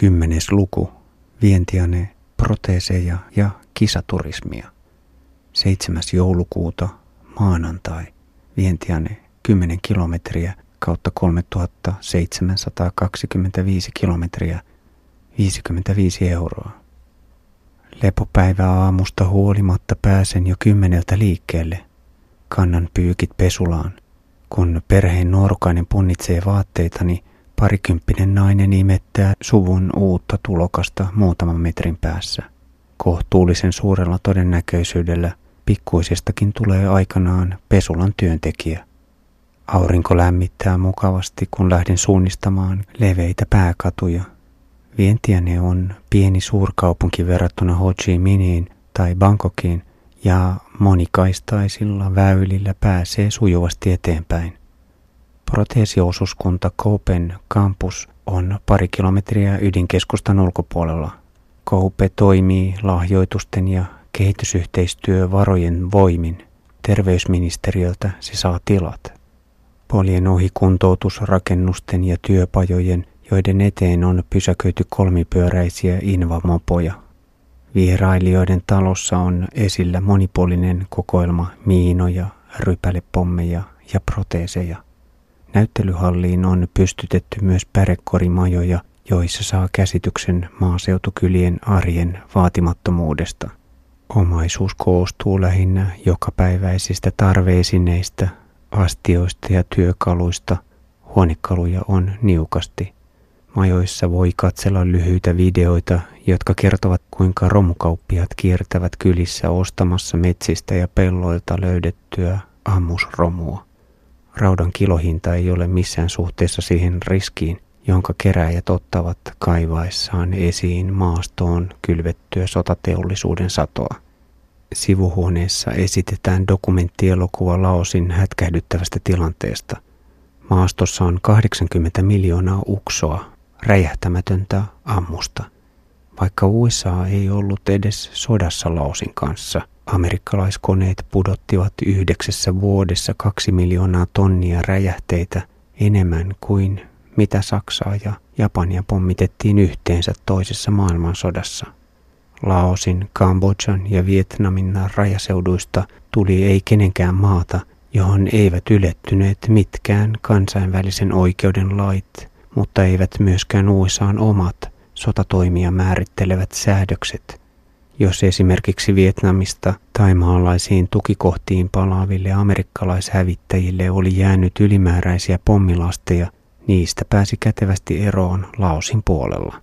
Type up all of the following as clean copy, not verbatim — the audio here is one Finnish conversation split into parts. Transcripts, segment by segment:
10. luku. Vientiane, proteeseja ja kisaturismia. 7. joulukuuta, maanantai. Vientiane, 10 kilometriä kautta 3725 kilometriä, 55 €. Lepopäivää aamusta huolimatta pääsen jo 10:ltä liikkeelle. Kannan pyykit pesulaan. Kun perheen nuorukainen punnitsee vaatteitani, parikymppinen nainen imettää suvun uutta tulokasta muutaman metrin päässä. Kohtuullisen suurella todennäköisyydellä pikkuisestakin tulee aikanaan pesulan työntekijä. Aurinko lämmittää mukavasti, kun lähden suunnistamaan leveitä pääkatuja. Vientiane on pieni suurkaupunki verrattuna Ho Chi Miniin tai Bangkokiin, ja monikaistaisilla väylillä pääsee sujuvasti eteenpäin. Proteesiosuuskunta Copen Campus on pari kilometriä ydinkeskustan ulkopuolella. Cope toimii lahjoitusten ja kehitysyhteistyövarojen voimin. Terveysministeriöltä se saa tilat. Poljen ohi kuntoutusrakennusten ja työpajojen, joiden eteen on pysäköity kolmipyöräisiä invamopoja. Vierailijoiden talossa on esillä monipuolinen kokoelma miinoja, rypälepommeja ja proteeseja. Näyttelyhalliin on pystytetty myös pärekorimajoja, joissa saa käsityksen maaseutukylien arjen vaatimattomuudesta. Omaisuus koostuu lähinnä jokapäiväisistä tarveesineistä, astioista ja työkaluista. Huonekaluja on niukasti. Majoissa voi katsella lyhyitä videoita, jotka kertovat kuinka romukauppiaat kiertävät kylissä ostamassa metsistä ja pelloilta löydettyä ammusromua. Raudan kilohinta ei ole missään suhteessa siihen riskiin, jonka keräjät ottavat kaivaessaan esiin maastoon kylvettyä sotateollisuuden satoa. Sivuhuoneessa esitetään dokumenttielokuva Laosin hätkähdyttävästä tilanteesta. Maastossa on 80 miljoonaa uksoa, räjähtämätöntä ammusta. Vaikka USA ei ollut edes sodassa Laosin kanssa, amerikkalaiskoneet pudottivat 9 vuodessa 2 miljoonaa tonnia räjähteitä enemmän kuin mitä Saksaa ja Japania pommitettiin yhteensä toisessa maailmansodassa. Laosin, Kambodžan ja Vietnamin rajaseuduista tuli ei kenenkään maata, johon eivät ylettyneet mitkään kansainvälisen oikeuden lait, mutta eivät myöskään USA:n omat sotatoimia määrittelevät säädökset. Jos esimerkiksi Vietnamista thaimaalaisiin tukikohtiin palaaville amerikkalaishävittäjille oli jäänyt ylimääräisiä pommilasteja, niistä pääsi kätevästi eroon Laosin puolella.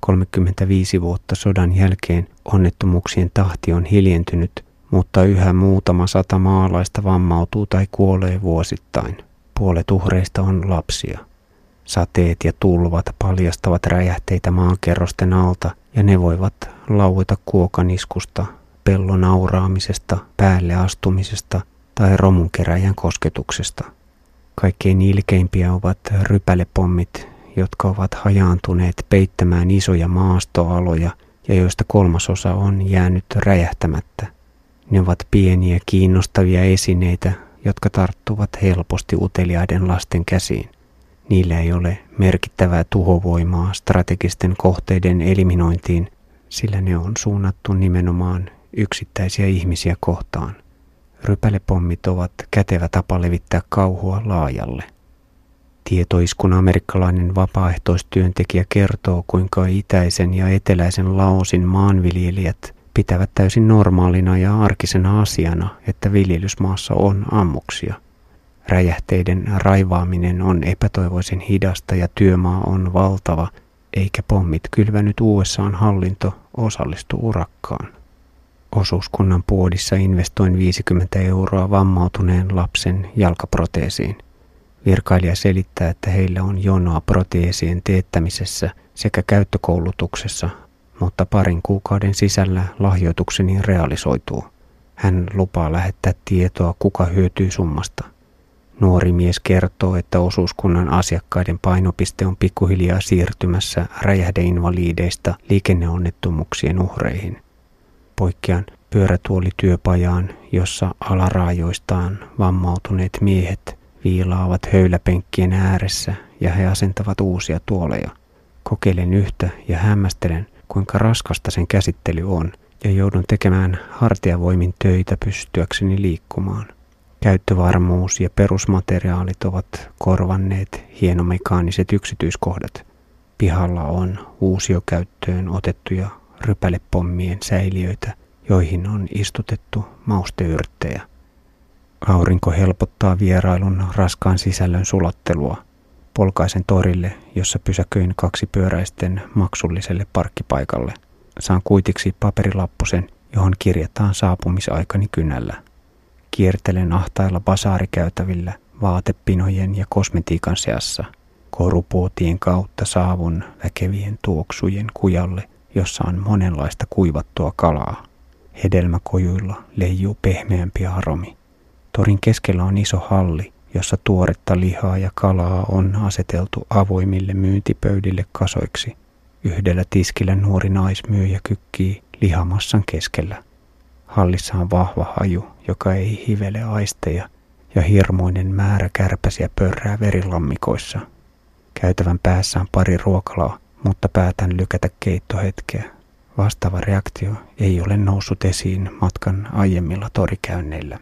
35 vuotta sodan jälkeen onnettomuuksien tahti on hiljentynyt, mutta yhä muutama 100 maalaista vammautuu tai kuolee vuosittain. Puolet uhreista on lapsia. Sateet ja tulvat paljastavat räjähteitä maankerrosten alta, ja ne voivat laueta kuokaniskusta, pellon auraamisesta, päälle astumisesta tai romunkeräjän kosketuksesta. Kaikkein ilkeimpiä ovat rypälepommit, jotka ovat hajaantuneet peittämään isoja maastoaloja ja joista 1/3 on jäänyt räjähtämättä. Ne ovat pieniä kiinnostavia esineitä, jotka tarttuvat helposti uteliaiden lasten käsiin. Niillä ei ole merkittävää tuhovoimaa strategisten kohteiden eliminointiin, sillä ne on suunnattu nimenomaan yksittäisiä ihmisiä kohtaan. Rypälepommit ovat kätevä tapa levittää kauhua laajalle. Tietoiskun amerikkalainen vapaaehtoistyöntekijä kertoo, kuinka itäisen ja eteläisen Laosin maanviljelijät pitävät täysin normaalina ja arkisena asiana, että viljelysmaassa on ammuksia. Räjähteiden raivaaminen on epätoivoisen hidasta ja työmaa on valtava, eikä pommit kylvänyt USA:n hallinto osallistu urakkaan. Osuuskunnan puodissa investoin 50 € vammautuneen lapsen jalkaproteesiin. Virkailija selittää, että heillä on jonoa proteesien teettämisessä sekä käyttökoulutuksessa, mutta parin kuukauden sisällä lahjoitukseni realisoituu. Hän lupaa lähettää tietoa, kuka hyötyy summasta. Nuori mies kertoo, että osuuskunnan asiakkaiden painopiste on pikkuhiljaa siirtymässä räjähdeinvaliideista liikenneonnettomuuksien uhreihin. Poikkean pyörätuolityöpajaan, jossa alaraajoistaan vammautuneet miehet viilaavat höyläpenkkien ääressä ja he asentavat uusia tuoleja. Kokeilen yhtä ja hämmästelen, kuinka raskasta sen käsittely on, ja joudun tekemään hartiavoimin töitä pystyäkseni liikkumaan. Käyttövarmuus ja perusmateriaalit ovat korvanneet hienomekaaniset yksityiskohdat. Pihalla on uusiokäyttöön otettuja rypälepommien säiliöitä, joihin on istutettu mausteyrttejä. Aurinko helpottaa vierailun raskaan sisällön sulattelua. Polkaisen torille, jossa pysäköin kaksipyöräisten maksulliselle parkkipaikalle. Saan kuitiksi paperilappusen, johon kirjataan saapumisaikani kynällä. Kiertelen ahtailla basaarikäytävillä vaatepinojen ja kosmetiikan seassa. Korupuotien kautta saavun väkevien tuoksujen kujalle, jossa on monenlaista kuivattua kalaa. Hedelmäkojuilla leijuu pehmeämpi aromi. Torin keskellä on iso halli, jossa tuoretta lihaa ja kalaa on aseteltu avoimille myyntipöydille kasoiksi. Yhdellä tiskillä nuori naismyyjä kykkii lihamassan keskellä. Hallissa on vahva haju, joka ei hivele aisteja, ja hirmuinen määrä kärpäsiä pörrää verilammikoissa. Käytävän päässä on pari ruokalaa, mutta päätän lykätä keittohetkeä. Vastaava reaktio ei ole noussut esiin matkan aiemmilla torikäynneillä.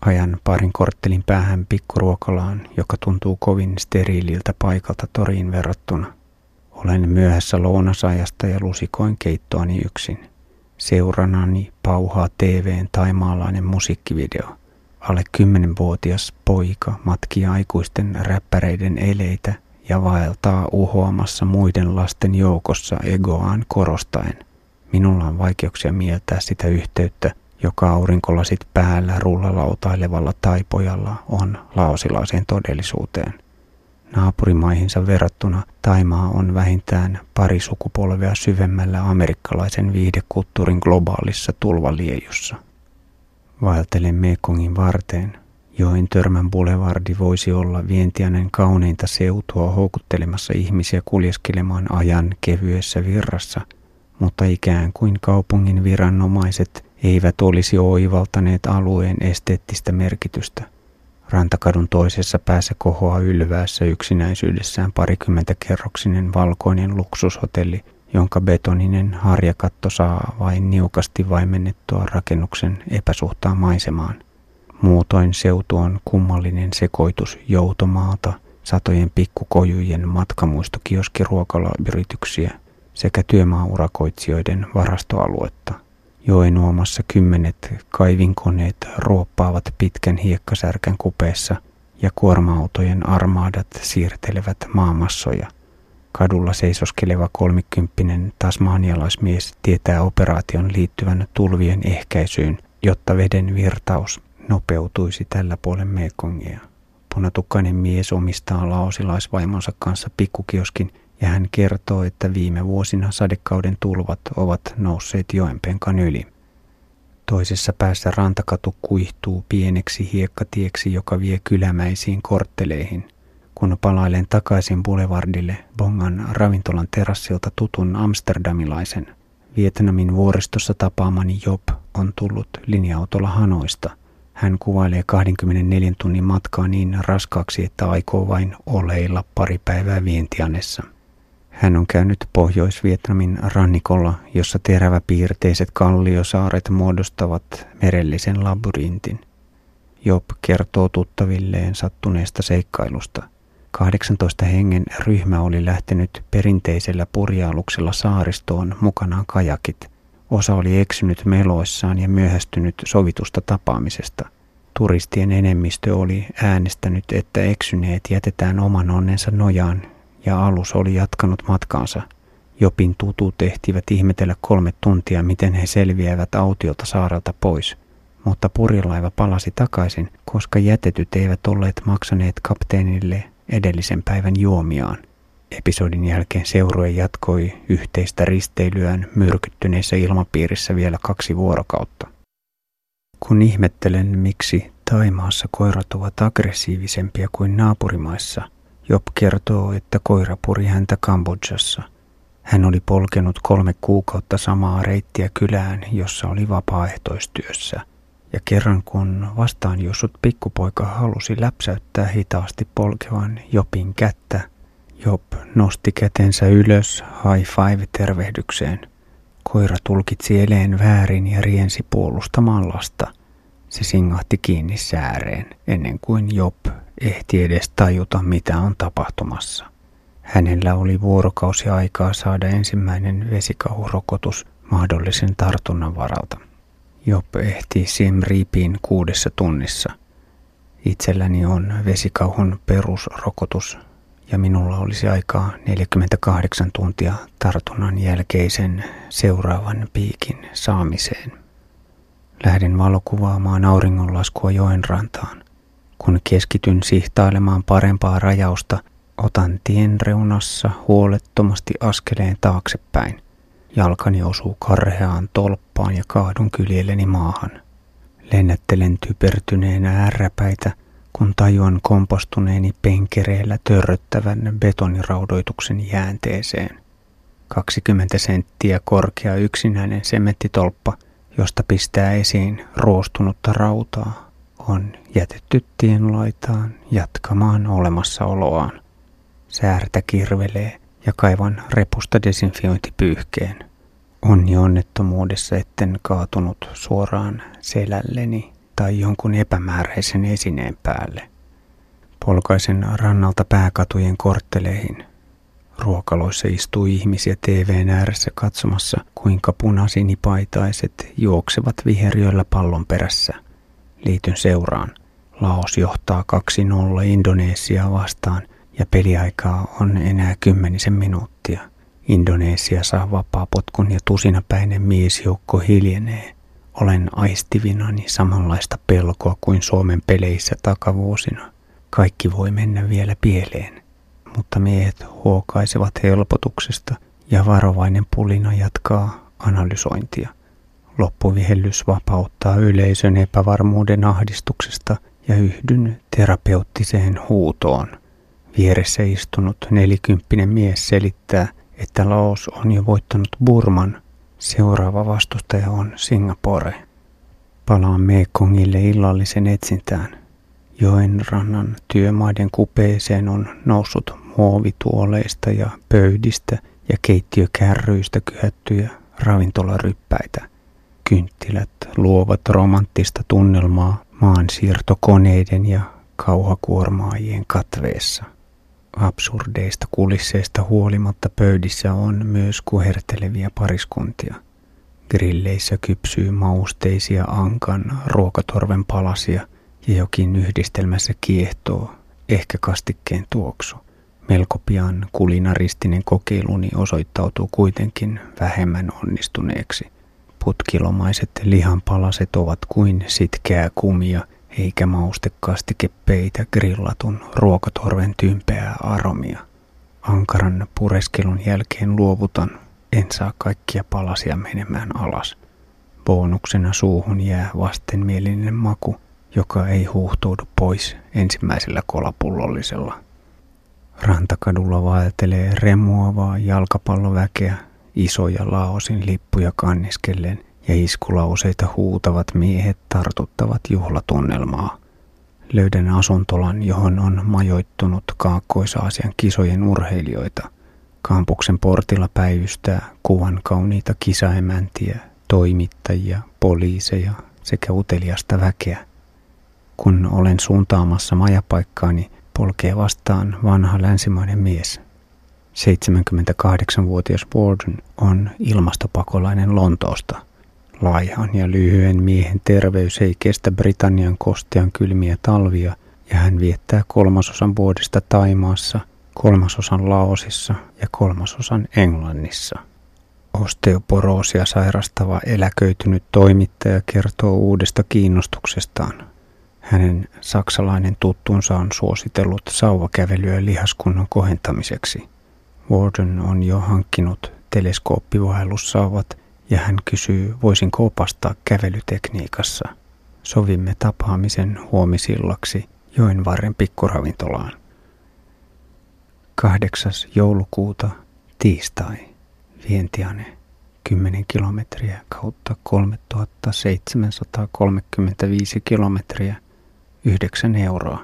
Ajan parin korttelin päähän pikkuruokalaan, joka tuntuu kovin steriililtä paikalta toriin verrattuna. Olen myöhässä lounasajasta ja lusikoin keittoani yksin. Seuranani pauhaa TV:n thaimaalainen musiikkivideo. Alle 10-vuotias poika matkii aikuisten räppäreiden eleitä ja vaeltaa uhoamassa muiden lasten joukossa egoaan korostaen. Minulla on vaikeuksia mieltää sitä yhteyttä, joka aurinkolasit päällä rullalautailevalla taipojalla on laosilaiseen todellisuuteen. Naapurimaihinsa verrattuna Thaimaa on vähintään pari sukupolvea syvemmällä amerikkalaisen viihdekulttuurin globaalissa tulvaliejussa. Vaeltelen Mekongin varteen. Joen törmän boulevardi voisi olla Vientianen kauneinta seutua houkuttelemassa ihmisiä kuljeskelemaan ajan kevyessä virrassa, mutta ikään kuin kaupungin viranomaiset eivät olisi oivaltaneet alueen esteettistä merkitystä. Rantakadun toisessa päässä kohoaa ylväässä yksinäisyydessään 20-kerroksinen valkoinen luksushotelli, jonka betoninen harjakatto saa vain niukasti vaimennettua rakennuksen epäsuhtaa maisemaan. Muutoin seutu on kummallinen sekoitus joutomaata, satojen pikkukojujen matkamuistokioskiruokalayrityksiä sekä työmaaurakoitsijoiden varastoaluetta. Joen uomassa 10 kaivinkoneet ruoppaavat pitkän hiekkasärkän kupeessa ja kuorma-autojen armaadat siirtelevät maamassoja. Kadulla seisoskeleva 30-vuotias tasmanialaismies tietää operaation liittyvän tulvien ehkäisyyn, jotta veden virtaus nopeutuisi tällä puolen Mekongia. Punatukkainen mies omistaa laosilaisvaimonsa kanssa pikkukioskin, ja hän kertoo, että viime vuosina sadekauden tulvat ovat nousseet joenpenkan yli. Toisessa päässä rantakatu kuihtuu pieneksi hiekkatieksi, joka vie kylämäisiin kortteleihin. Kun palailen takaisin boulevardille, bongan ravintolan terassilta tutun amsterdamilaisen. Vietnamin vuoristossa tapaamani Job on tullut linja-autolla Hanoista. Hän kuvailee 24 tunnin matkaa niin raskaaksi, että aikoo vain oleilla pari päivää Vientianessa. Hän on käynyt Pohjois-Vietnamin rannikolla, jossa teräväpiirteiset kalliosaaret muodostavat merellisen labyrintin. Job kertoo tuttavilleen sattuneesta seikkailusta. 18 hengen ryhmä oli lähtenyt perinteisellä purjealuksella saaristoon mukanaan kajakit. Osa oli eksynyt meloissaan ja myöhästynyt sovitusta tapaamisesta. Turistien enemmistö oli äänestänyt, että eksyneet jätetään oman onnensa nojaan, ja alus oli jatkanut matkaansa. Jobin tutut ehtivät ihmetellä 3 tuntia, miten he selviävät autiolta saarelta pois. Mutta purjelaiva palasi takaisin, koska jätetyt eivät olleet maksaneet kapteenille edellisen päivän juomiaan. Episodin jälkeen seurue jatkoi yhteistä risteilyään myrkyttyneessä ilmapiirissä vielä 2 vuorokautta. Kun ihmettelen, miksi Thaimaassa koirat ovat aggressiivisempia kuin naapurimaissa, Job kertoo, että koira puri häntä Kambodzassa. Hän oli polkenut 3 kuukautta samaa reittiä kylään, jossa oli vapaaehtoistyössä. Ja kerran kun vastaan Jussut pikkupoika halusi läpsäyttää hitaasti polkevan Jobin kättä, Job nosti kätensä ylös high five-tervehdykseen. Koira tulkitsi eleen väärin ja riensi puolustamaan lasta. Se singahti kiinni sääreen ennen kuin Job ehti edes tajuta, mitä on tapahtumassa. Hänellä oli vuorokausi aikaa saada ensimmäinen vesikauhurokotus mahdollisen tartunnan varalta. Job ehti Simriipiin 6 tunnissa. Itselläni on vesikauhun perusrokotus ja minulla olisi aikaa 48 tuntia tartunnan jälkeisen seuraavan piikin saamiseen. Lähdin valokuvaamaan auringonlaskua joen rantaan. Kun keskityn sihtailemaan parempaa rajausta, otan tien reunassa huolettomasti askeleen taaksepäin. Jalkani osuu karheaan tolppaan ja kaadun kyljelleni maahan. Lennättelen typertyneenä ärräpäitä, kun tajuan kompastuneeni penkereellä törröttävän betoniraudoituksen jäänteeseen. 20 senttiä korkea yksinäinen sementtitolppa, josta pistää esiin ruostunutta rautaa, on jätetty tienlaitaan jatkamaan olemassaoloaan. Säärtä kirvelee ja kaivan repusta desinfiointipyyhkeen. Onni onnettomuudessa etten kaatunut suoraan selälleni tai jonkun epämääräisen esineen päälle. Polkaisen rannalta pääkatujen kortteleihin. Ruokaloissa istuu ihmisiä TV:n ääressä katsomassa, kuinka punasinipaitaiset juoksevat viheriöllä pallon perässä. Liityn seuraan. Laos johtaa 2-0 Indonesiaa vastaan ja peliaikaa on enää 10 minuuttia. Indonesia saa vapaapotkun ja tusinapäinen miesjoukko hiljenee. Olen aistivinani samanlaista pelkoa kuin Suomen peleissä takavuosina. Kaikki voi mennä vielä pieleen. Mutta miehet huokaisevat helpotuksesta ja varovainen pulina jatkaa analysointia. Loppuvihellys vapauttaa yleisön epävarmuuden ahdistuksesta ja yhdyn terapeuttiseen huutoon. Vieressä istunut 40 mies selittää, että Laos on jo voittanut Burman. Seuraava vastustaja on Singapore. Palaan Mekongille illallisen etsintään. Joen rannan työmaiden kupeeseen on noussut muovituoleista ja pöydistä ja keittiökärryistä kyhättyjä ravintolaryppäitä. Kynttilät luovat romanttista tunnelmaa maansiirtokoneiden ja kauhakuormaajien katveessa. Absurdeista kulisseista huolimatta pöydissä on myös kuherteleviä pariskuntia. Grilleissä kypsyy mausteisia ankan ruokatorven palasia ja jokin yhdistelmässä kiehtoo, ehkä kastikkeen tuoksu. Melko pian kulinaristinen kokeiluni osoittautuu kuitenkin vähemmän onnistuneeksi. Putkilomaiset lihanpalaset ovat kuin sitkeää kumia, eikä maustekastike peitä grillatun ruokatorven tympeää aromia. Ankaran pureskelun jälkeen luovutan, en saa kaikkia palasia menemään alas. Bonuksena suuhun jää vastenmielinen maku, joka ei huuhtoudu pois ensimmäisellä kolapullollisella. Rantakadulla vaeltelee remuavaa jalkapalloväkeä, isoja Laosin lippuja kanniskellen, ja iskulauseita huutavat miehet tartuttavat juhlatunnelmaa. Löydän asuntolan, johon on majoittunut Kaakkois-Aasian kisojen urheilijoita. Kampuksen portilla päivystää kuvan kauniita kisaemäntiä, toimittajia, poliiseja sekä uteliasta väkeä. Kun olen suuntaamassa majapaikkaani, polkee vastaan vanha länsimainen mies. 78-vuotias Warden on ilmastopakolainen Lontoosta. Laihan ja lyhyen miehen terveys ei kestä Britannian kostean kylmiä talvia ja hän viettää 3/3 vuodesta Thaimaassa, 3/3 Laosissa ja 3/3 Englannissa. Osteoporoosia sairastava eläköitynyt toimittaja kertoo uudesta kiinnostuksestaan. Hänen saksalainen tuttunsa on suositellut sauvakävelyä lihaskunnon kohentamiseksi. Warden on jo hankkinut teleskooppivaellussauvat ja hän kysyy, voisinko opastaa kävelytekniikassa. Sovimme tapaamisen huomisillaksi joenvarren pikkuravintolaan. 8. joulukuuta, tiistai, Vientiane, 10 kilometriä kautta 3735 kilometriä, 9 euroa.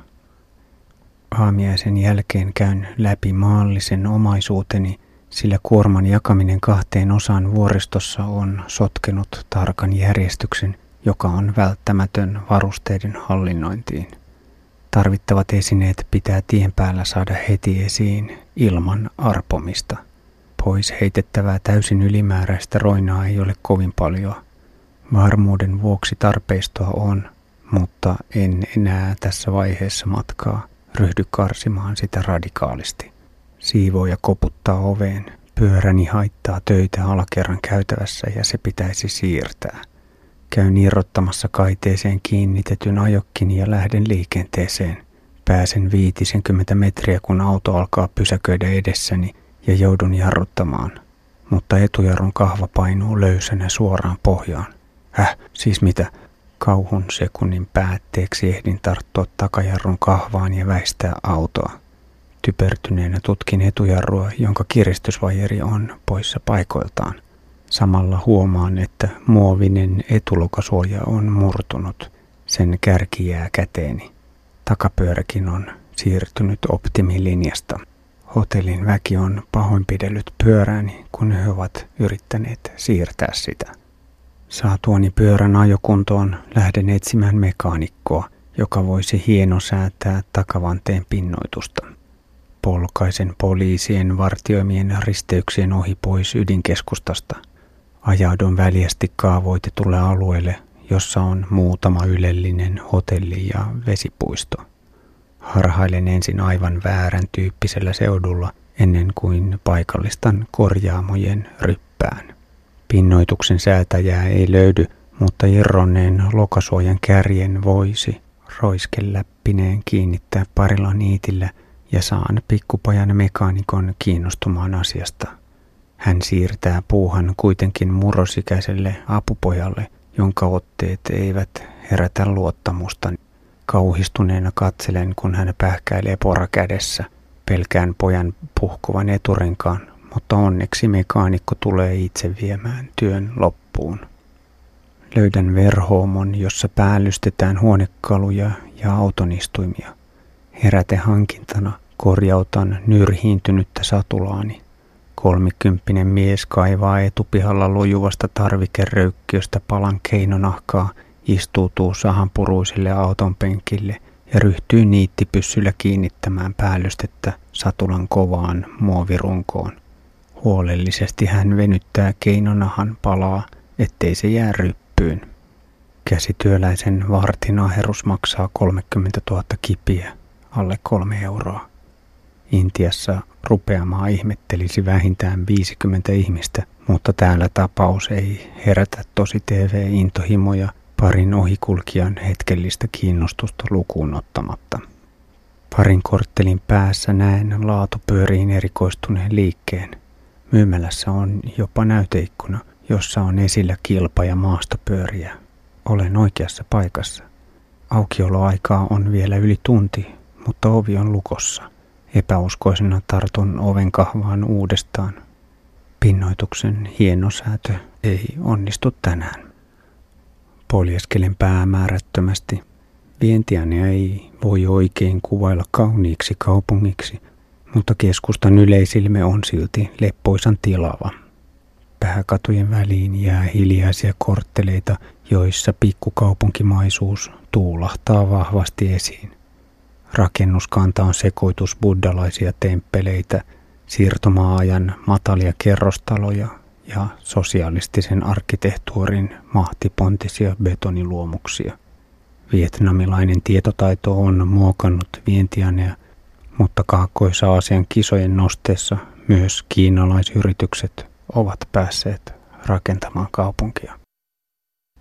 aamiaisen jälkeen käyn läpi maallisen omaisuuteni, sillä kuorman jakaminen kahteen osaan vuoristossa on sotkenut tarkan järjestyksen, joka on välttämätön varusteiden hallinnointiin. Tarvittavat esineet pitää tien päällä saada heti esiin ilman arpomista. Pois heitettävää täysin ylimääräistä roinaa ei ole kovin paljon. Varmuuden vuoksi tarpeistoa on, mutta en enää tässä vaiheessa matkaa ryhdy karsimaan sitä radikaalisti. Siivooja koputtaa oveen. Pyöräni haittaa töitä alakerran käytävässä ja se pitäisi siirtää. Käyn irrottamassa kaiteeseen kiinnitetyn ajokkin ja lähden liikenteeseen. Pääsen 50 metriä, kun auto alkaa pysäköidä edessäni ja joudun jarruttamaan. Mutta etujarrun kahva painuu löysänä suoraan pohjaan. Siis mitä? Kauhun sekunnin päätteeksi ehdin tarttua takajarrun kahvaan ja väistää autoa. Typertyneenä tutkin etujarrua, jonka kiristysvajeri on poissa paikoiltaan. Samalla huomaan, että muovinen etulokasuoja on murtunut. Sen kärki jää käteeni. Takapyöräkin on siirtynyt optimilinjasta. Hotellin väki on pahoinpidellyt pyörääni, kun he ovat yrittäneet siirtää sitä. Saatuani pyörän ajokuntoon lähden etsimään mekaanikkoa, joka voisi hienosäätää takavanteen pinnoitusta. Polkaisen poliisien vartioimien risteyksien ohi pois ydinkeskustasta. Ajaudun väljästi kaavoitetulle alueelle, jossa on muutama ylellinen hotelli ja vesipuisto. Harhailen ensin aivan väärän tyyppisellä seudulla ennen kuin paikallistan korjaamojen ryppään. Pinnoituksen säätäjää ei löydy, mutta irronneen lokasuojan kärjen voisi roiskeläppineen kiinnittää parilla niitillä ja saan pikkupajan mekaanikon kiinnostumaan asiasta. Hän siirtää puuhan kuitenkin murrosikäiselle apupojalle, jonka otteet eivät herätä luottamusta. Kauhistuneena katselen, kun hän pähkäilee pora kädessä. Pelkään pojan puhkovan eturenkaan, mutta onneksi mekaanikko tulee itse viemään työn loppuun. Löydän verhoomon, jossa päällystetään huonekaluja ja autonistuimia. Herätehankintana korjautan nyrhiintynyttä satulaani. 30 mies kaivaa etupihalla lojuvasta tarvikeröykkiöstä palan keinonahkaa, istuutuu sahanpuruiselle auton penkille ja ryhtyy niittipyssyllä kiinnittämään päällystettä satulan kovaan muovirunkoon. Huolellisesti hän venyttää keinonahan palaa, ettei se jää ryppyyn. Käsityöläisen vartin aherus maksaa 30 000 kipiä, alle 3 euroa. Intiassa rupeamaa ihmettelisi vähintään 50 ihmistä, mutta täällä tapaus ei herätä tosi TV-intohimoja parin ohikulkijan hetkellistä kiinnostusta lukuun ottamatta. Parin korttelin päässä näen laatupyöriin erikoistuneen liikkeen. Myymälässä on jopa näyteikkuna, jossa on esillä kilpa- ja maastopyöriä. Olen oikeassa paikassa. Aukioloaikaa on vielä yli tunti, mutta ovi on lukossa. Epäuskoisena tartun oven kahvaan uudestaan. Pinnoituksen hienosäätö ei onnistu tänään. Poljeskelen päämäärättömästi. Vientiane ei voi oikein kuvailla kauniiksi kaupungiksi, mutta keskustan yleisilme on silti leppoisan tilava. Pääkatujen väliin jää hiljaisia kortteleita, joissa pikkukaupunkimaisuus tuulahtaa vahvasti esiin. Rakennuskanta on sekoitus buddalaisia temppeleitä, siirtomaa-ajan matalia kerrostaloja ja sosialistisen arkkitehtuurin mahtipontisia betoniluomuksia. Vietnamilainen tietotaito on muokannut Vientianea, mutta Kaakkois-Aasian kisojen nosteessa myös kiinalaisyritykset ovat päässeet rakentamaan kaupunkia.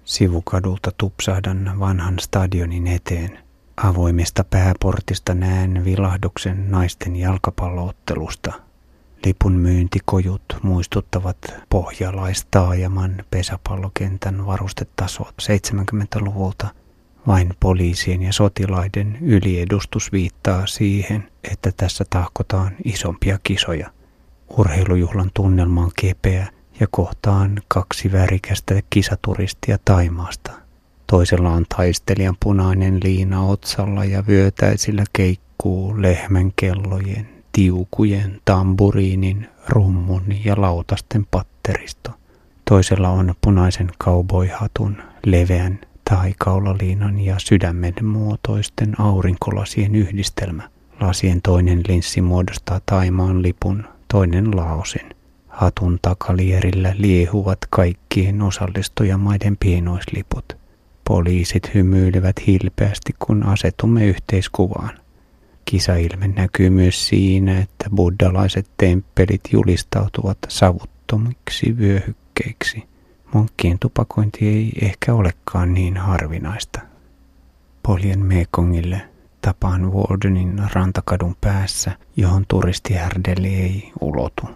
Sivukadulta tupsahdan vanhan stadionin eteen. Avoimesta pääportista näen vilahduksen naisten jalkapalloottelusta. Lipun myyntikojut muistuttavat pohjalaistaajaman pesäpallokentän varustetasoa 70-luvulta. Vain poliisien ja sotilaiden yliedustus viittaa siihen, että tässä tahkotaan isompia kisoja. Urheilujuhlan tunnelma on kepeä ja kohtaan 2 värikästä kisaturistia Thaimaasta. Toisella on taistelijan punainen liina otsalla ja vyötäisillä keikki. kuuluu lehmänkellojen, tiukujen, tamburiinin, rummun ja lautasten patteristo. Toisella on punaisen cowboyhatun, leveän taikaulaliinan ja sydämen muotoisten aurinkolasien yhdistelmä. Lasien toinen linssi muodostaa Thaimaan lipun, toinen Laosin. Hatun takalierillä liehuvat kaikkien osallistujamaiden pienoisliput. Poliisit hymyilevät hilpeästi, kun asetumme yhteiskuvaan. Kisailme näkyy myös siinä, että buddhalaiset temppelit julistautuvat savuttomiksi vyöhykkeiksi. Monkkien tupakointi ei ehkä olekaan niin harvinaista. Poljen Mekongille. Tapaan Wardenin rantakadun päässä, johon turistihärdeli ei ulotu.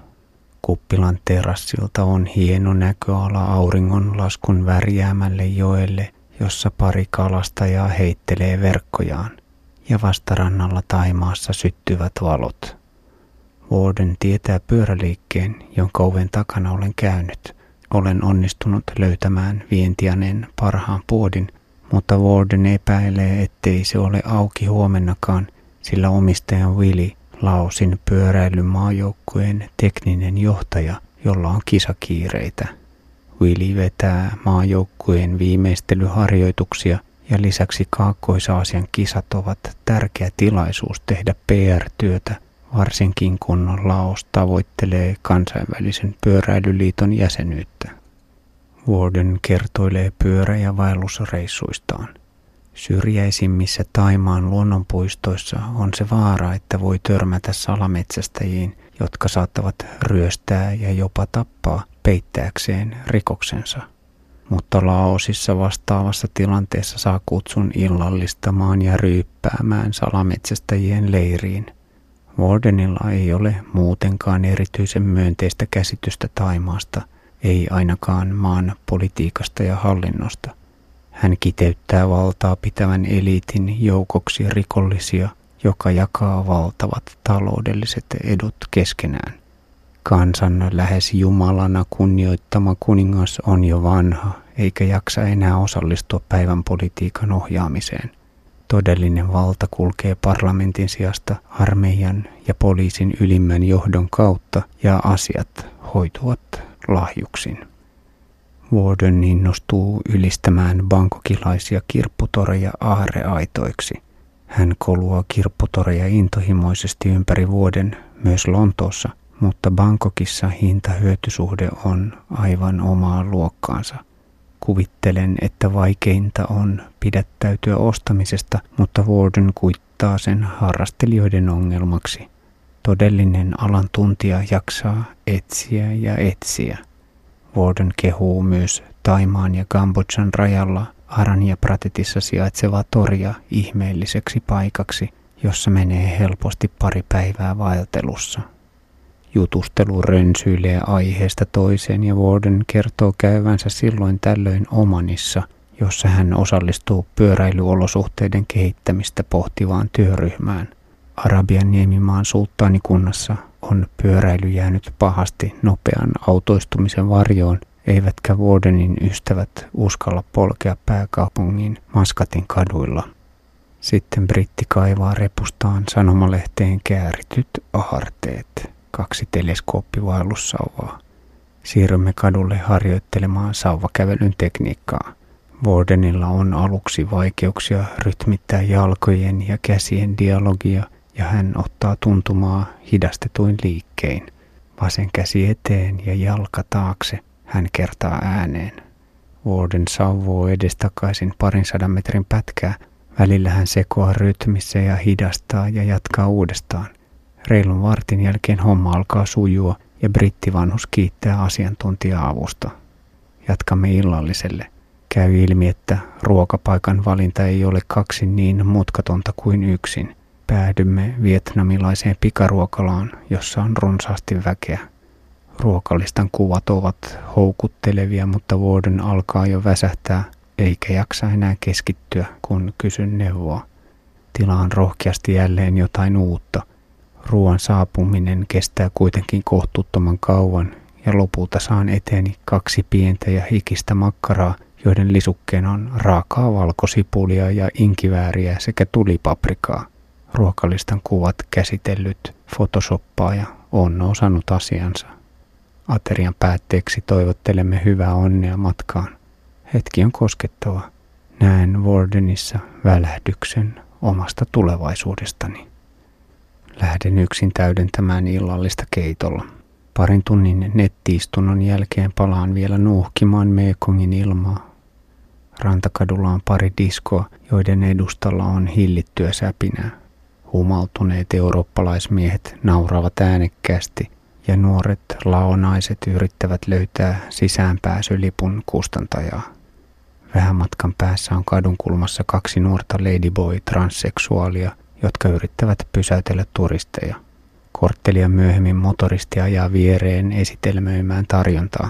Kuppilan terassilta on hieno näköala auringonlaskun värjäämälle joelle, jossa pari kalastajaa heittelee verkkojaan, ja vastarannalla Thaimaassa syttyvät valot. Warden tietää pyöräliikkeen, jonka oven takana olen käynyt. Olen onnistunut löytämään Vientianen parhaan puodin, mutta Warden epäilee, ettei se ole auki huomennakaan, sillä omistaja Willy, Laosin pyöräilymaajoukkueen tekninen johtaja, jolla on kisakiireitä. Willy vetää maajoukkueen viimeistelyharjoituksia ja lisäksi Kaakkois-Aasian kisat ovat tärkeä tilaisuus tehdä PR-työtä, varsinkin kun Laos tavoittelee kansainvälisen pyöräilyliiton jäsenyyttä. Warden kertoilee pyörä- ja vaellusreissuistaan. Syrjäisimmissä Thaimaan luonnonpuistoissa on se vaara, että voi törmätä salametsästäjiin, jotka saattavat ryöstää ja jopa tappaa peittääkseen rikoksensa. Mutta Laosissa vastaavassa tilanteessa saa kutsun illallistamaan ja ryyppäämään salametsästäjien leiriin. Wardenilla ei ole muutenkaan erityisen myönteistä käsitystä Thaimaasta, ei ainakaan maan politiikasta ja hallinnosta. Hän kiteyttää valtaa pitävän eliitin joukoksi rikollisia, joka jakaa valtavat taloudelliset edut keskenään. Kansan lähes jumalana kunnioittama kuningas on jo vanha, eikä jaksa enää osallistua päivän politiikan ohjaamiseen. Todellinen valta kulkee parlamentin sijasta armeijan ja poliisin ylimmän johdon kautta ja asiat hoituvat lahjuksin. Warden innostuu ylistämään bangkokilaisia kirpputoreja aarreaitoiksi. Hän koluaa kirpputoreja intohimoisesti ympäri vuoden myös Lontoossa, mutta Bangkokissa hinta-hyötysuhde on aivan omaa luokkaansa. Kuvittelen, että vaikeinta on pidättäytyä ostamisesta, mutta Warden kuittaa sen harrastelijoiden ongelmaksi. Todellinen alan tuntija jaksaa etsiä ja etsiä. Warden kehuu myös Thaimaan ja Kambodžan rajalla Aran ja Pratitissa sijaitsevaa toria ihmeelliseksi paikaksi, jossa menee helposti pari päivää vaeltelussa. Jutustelu rönsyilee aiheesta toiseen ja Warden kertoo käyvänsä silloin tällöin Omanissa, jossa hän osallistuu pyöräilyolosuhteiden kehittämistä pohtivaan työryhmään. Arabian niemimaan sulttaanikunnassa on pyöräily jäänyt pahasti nopean autoistumisen varjoon, eivätkä Wardenin ystävät uskalla polkea pääkaupungin Maskatin kaduilla. Sitten britti kaivaa repustaan sanomalehteen käärityt aarteet, 2 teleskooppivaellussauvaa. Siirrymme kadulle harjoittelemaan sauvakävelyn tekniikkaa. Wardenilla on aluksi vaikeuksia rytmittää jalkojen ja käsien dialogia, ja hän ottaa tuntumaa hidastetuin liikkein. Vasen käsi eteen ja jalka taakse, hän kertaa ääneen. Warden sauvoo edestakaisin 200 metrin pätkää. Välillä hän sekoaa rytmissä ja hidastaa ja jatkaa uudestaan. Reilun vartin jälkeen homma alkaa sujua ja brittivanhus kiittää asiantuntija-avusta. Jatkamme illalliselle. Käy ilmi, että ruokapaikan valinta ei ole kaksin niin mutkatonta kuin yksin. Päädymme vietnamilaiseen pikaruokalaan, jossa on runsaasti väkeä. Ruokalistan kuvat ovat houkuttelevia, mutta Warden alkaa jo väsähtää, eikä jaksa enää keskittyä, kun kysyn neuvoa. Tilaan rohkeasti jälleen jotain uutta. Ruoan saapuminen kestää kuitenkin kohtuuttoman kauan, ja lopulta saan eteeni 2 pientä ja hikistä makkaraa, joiden lisukkeena on raakaa valkosipulia ja inkivääriä sekä tulipaprikaa. ruokalistan kuvat käsitellyt photoshoppaaja on osannut asiansa. Aterian päätteeksi toivottelemme hyvää onnea matkaan. Hetki on koskettava. Näen Wardenissa välähdyksen omasta tulevaisuudestani. Lähden yksin täydentämään illallista keitolla. Parin tunnin nettiistunnon jälkeen palaan vielä nuuhkimaan Mekongin ilmaa. Rantakadulla on pari diskoa, joiden edustalla on hillittyä säpinää. Humaltuneet eurooppalaismiehet nauravat äänekkäästi ja nuoret laonaiset yrittävät löytää sisäänpääsylipun kustantajaa. Vähän matkan päässä on kadunkulmassa kaksi nuorta ladyboy-transseksuaalia, jotka yrittävät pysäytellä turisteja. Korttelia myöhemmin motoristi ajaa viereen esitelmöimään tarjontaa.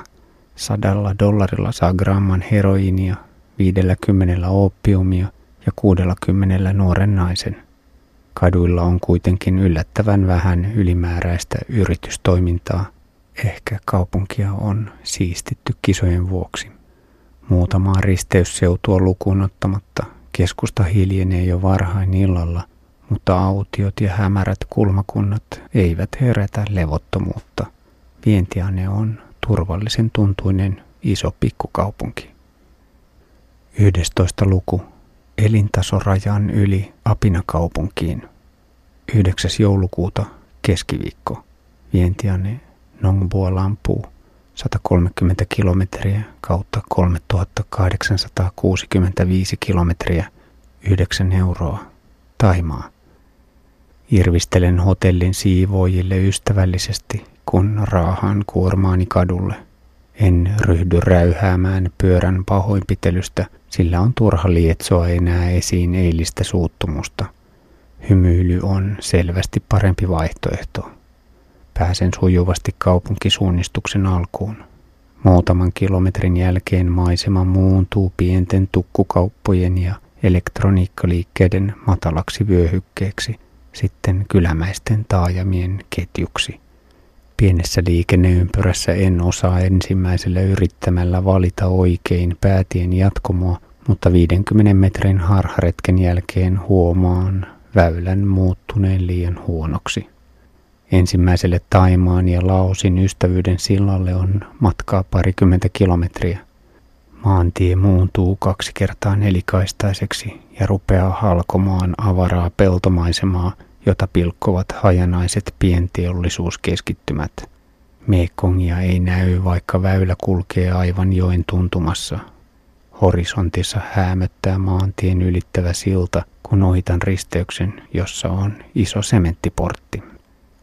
$100 saa gramman heroiinia, 50 oopiumia ja 60 nuoren naisen. Kaduilla on kuitenkin yllättävän vähän ylimääräistä yritystoimintaa. Ehkä kaupunkia on siistitty kisojen vuoksi. Muutamaa risteysseutua lukuun ottamatta keskusta hiljenee jo varhain illalla, mutta autiot ja hämärät kulmakunnat eivät herätä levottomuutta. Vientiane on turvallisen tuntuinen iso pikkukaupunki. 11. luku. Elintasorajan yli Apinakaupunkiin. 9. joulukuuta, keskiviikko. Vientiane, Nongbua Lampuu, 130 kilometriä kautta 3865 kilometriä, 9 €. Thaimaa. Irvistelen hotellin siivoojille ystävällisesti, kun raahaan kuormaani kadulle. En ryhdy räyhäämään pyörän pahoinpitelystä, sillä on turha lietsoa enää esiin eilistä suuttumusta. Hymyily on selvästi parempi vaihtoehto. Pääsen sujuvasti kaupunkisuunnistuksen alkuun. Muutaman kilometrin jälkeen maisema muuntuu pienten tukkukauppojen ja elektroniikkaliikkeiden matalaksi vyöhykkeeksi, sitten kylämäisten taajamien ketjuksi. Pienessä liikenneympyrässä en osaa ensimmäisellä yrittämällä valita oikein päätien jatkumoa, mutta 50 metrin harharetken jälkeen huomaan väylän muuttuneen liian huonoksi. Ensimmäiselle Thaimaan ja Laosin ystävyyden sillalle on matkaa parikymmentä kilometriä. Maantie muuntuu 2 kertaa 4-kaistaiseksi ja rupeaa halkomaan avaraa peltomaisemaa, jota pilkkovat hajanaiset pienteollisuuskeskittymät. Mekongia ei näy, vaikka väylä kulkee aivan joen tuntumassa. Horisontissa häämöttää maantien ylittävä silta, kun ohitan risteyksen, jossa on iso sementtiportti.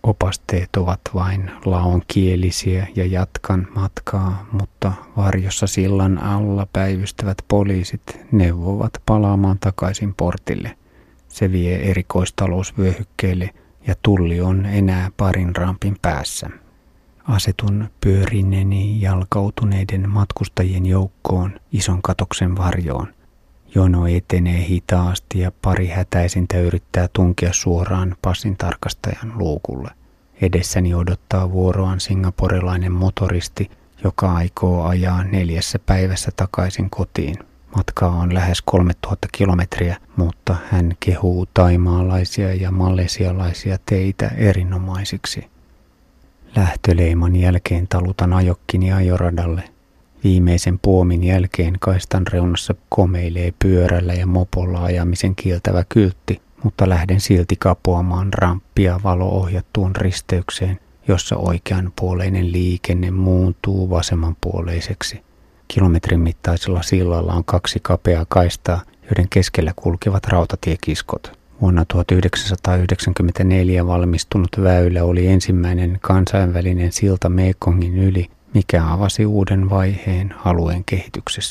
Opasteet ovat vain laonkielisiä ja jatkan matkaa, mutta varjossa sillan alla päivystävät poliisit neuvovat palaamaan takaisin portille. Se vie erikoistalousvyöhykkeelle ja tulli on enää parin rampin päässä. Asetun pyörineni jalkautuneiden matkustajien joukkoon ison katoksen varjoon. Jono etenee hitaasti ja pari hätäisintä yrittää tunkea suoraan passintarkastajan luukulle. Edessäni odottaa vuoroaan singaporelainen motoristi, joka aikoo ajaa 4 päivässä takaisin kotiin. Matkaa on lähes 3000 kilometriä, mutta hän kehuu thaimaalaisia ja malesialaisia teitä erinomaisiksi. Lähtöleiman jälkeen talutan ajokkini ajoradalle. Viimeisen puomin jälkeen kaistan reunassa komeilee pyörällä ja mopolla ajamisen kieltävä kyltti, mutta lähden silti kapoamaan ramppia valoohjattuun risteykseen, jossa oikeanpuoleinen liikenne muuntuu vasemmanpuoleiseksi. Kilometrin mittaisella sillalla on 2 kapeaa kaistaa, joiden keskellä kulkevat rautatiekiskot. Vuonna 1994 valmistunut väylä oli ensimmäinen kansainvälinen silta Mekongin yli, mikä avasi uuden vaiheen alueen kehityksessä.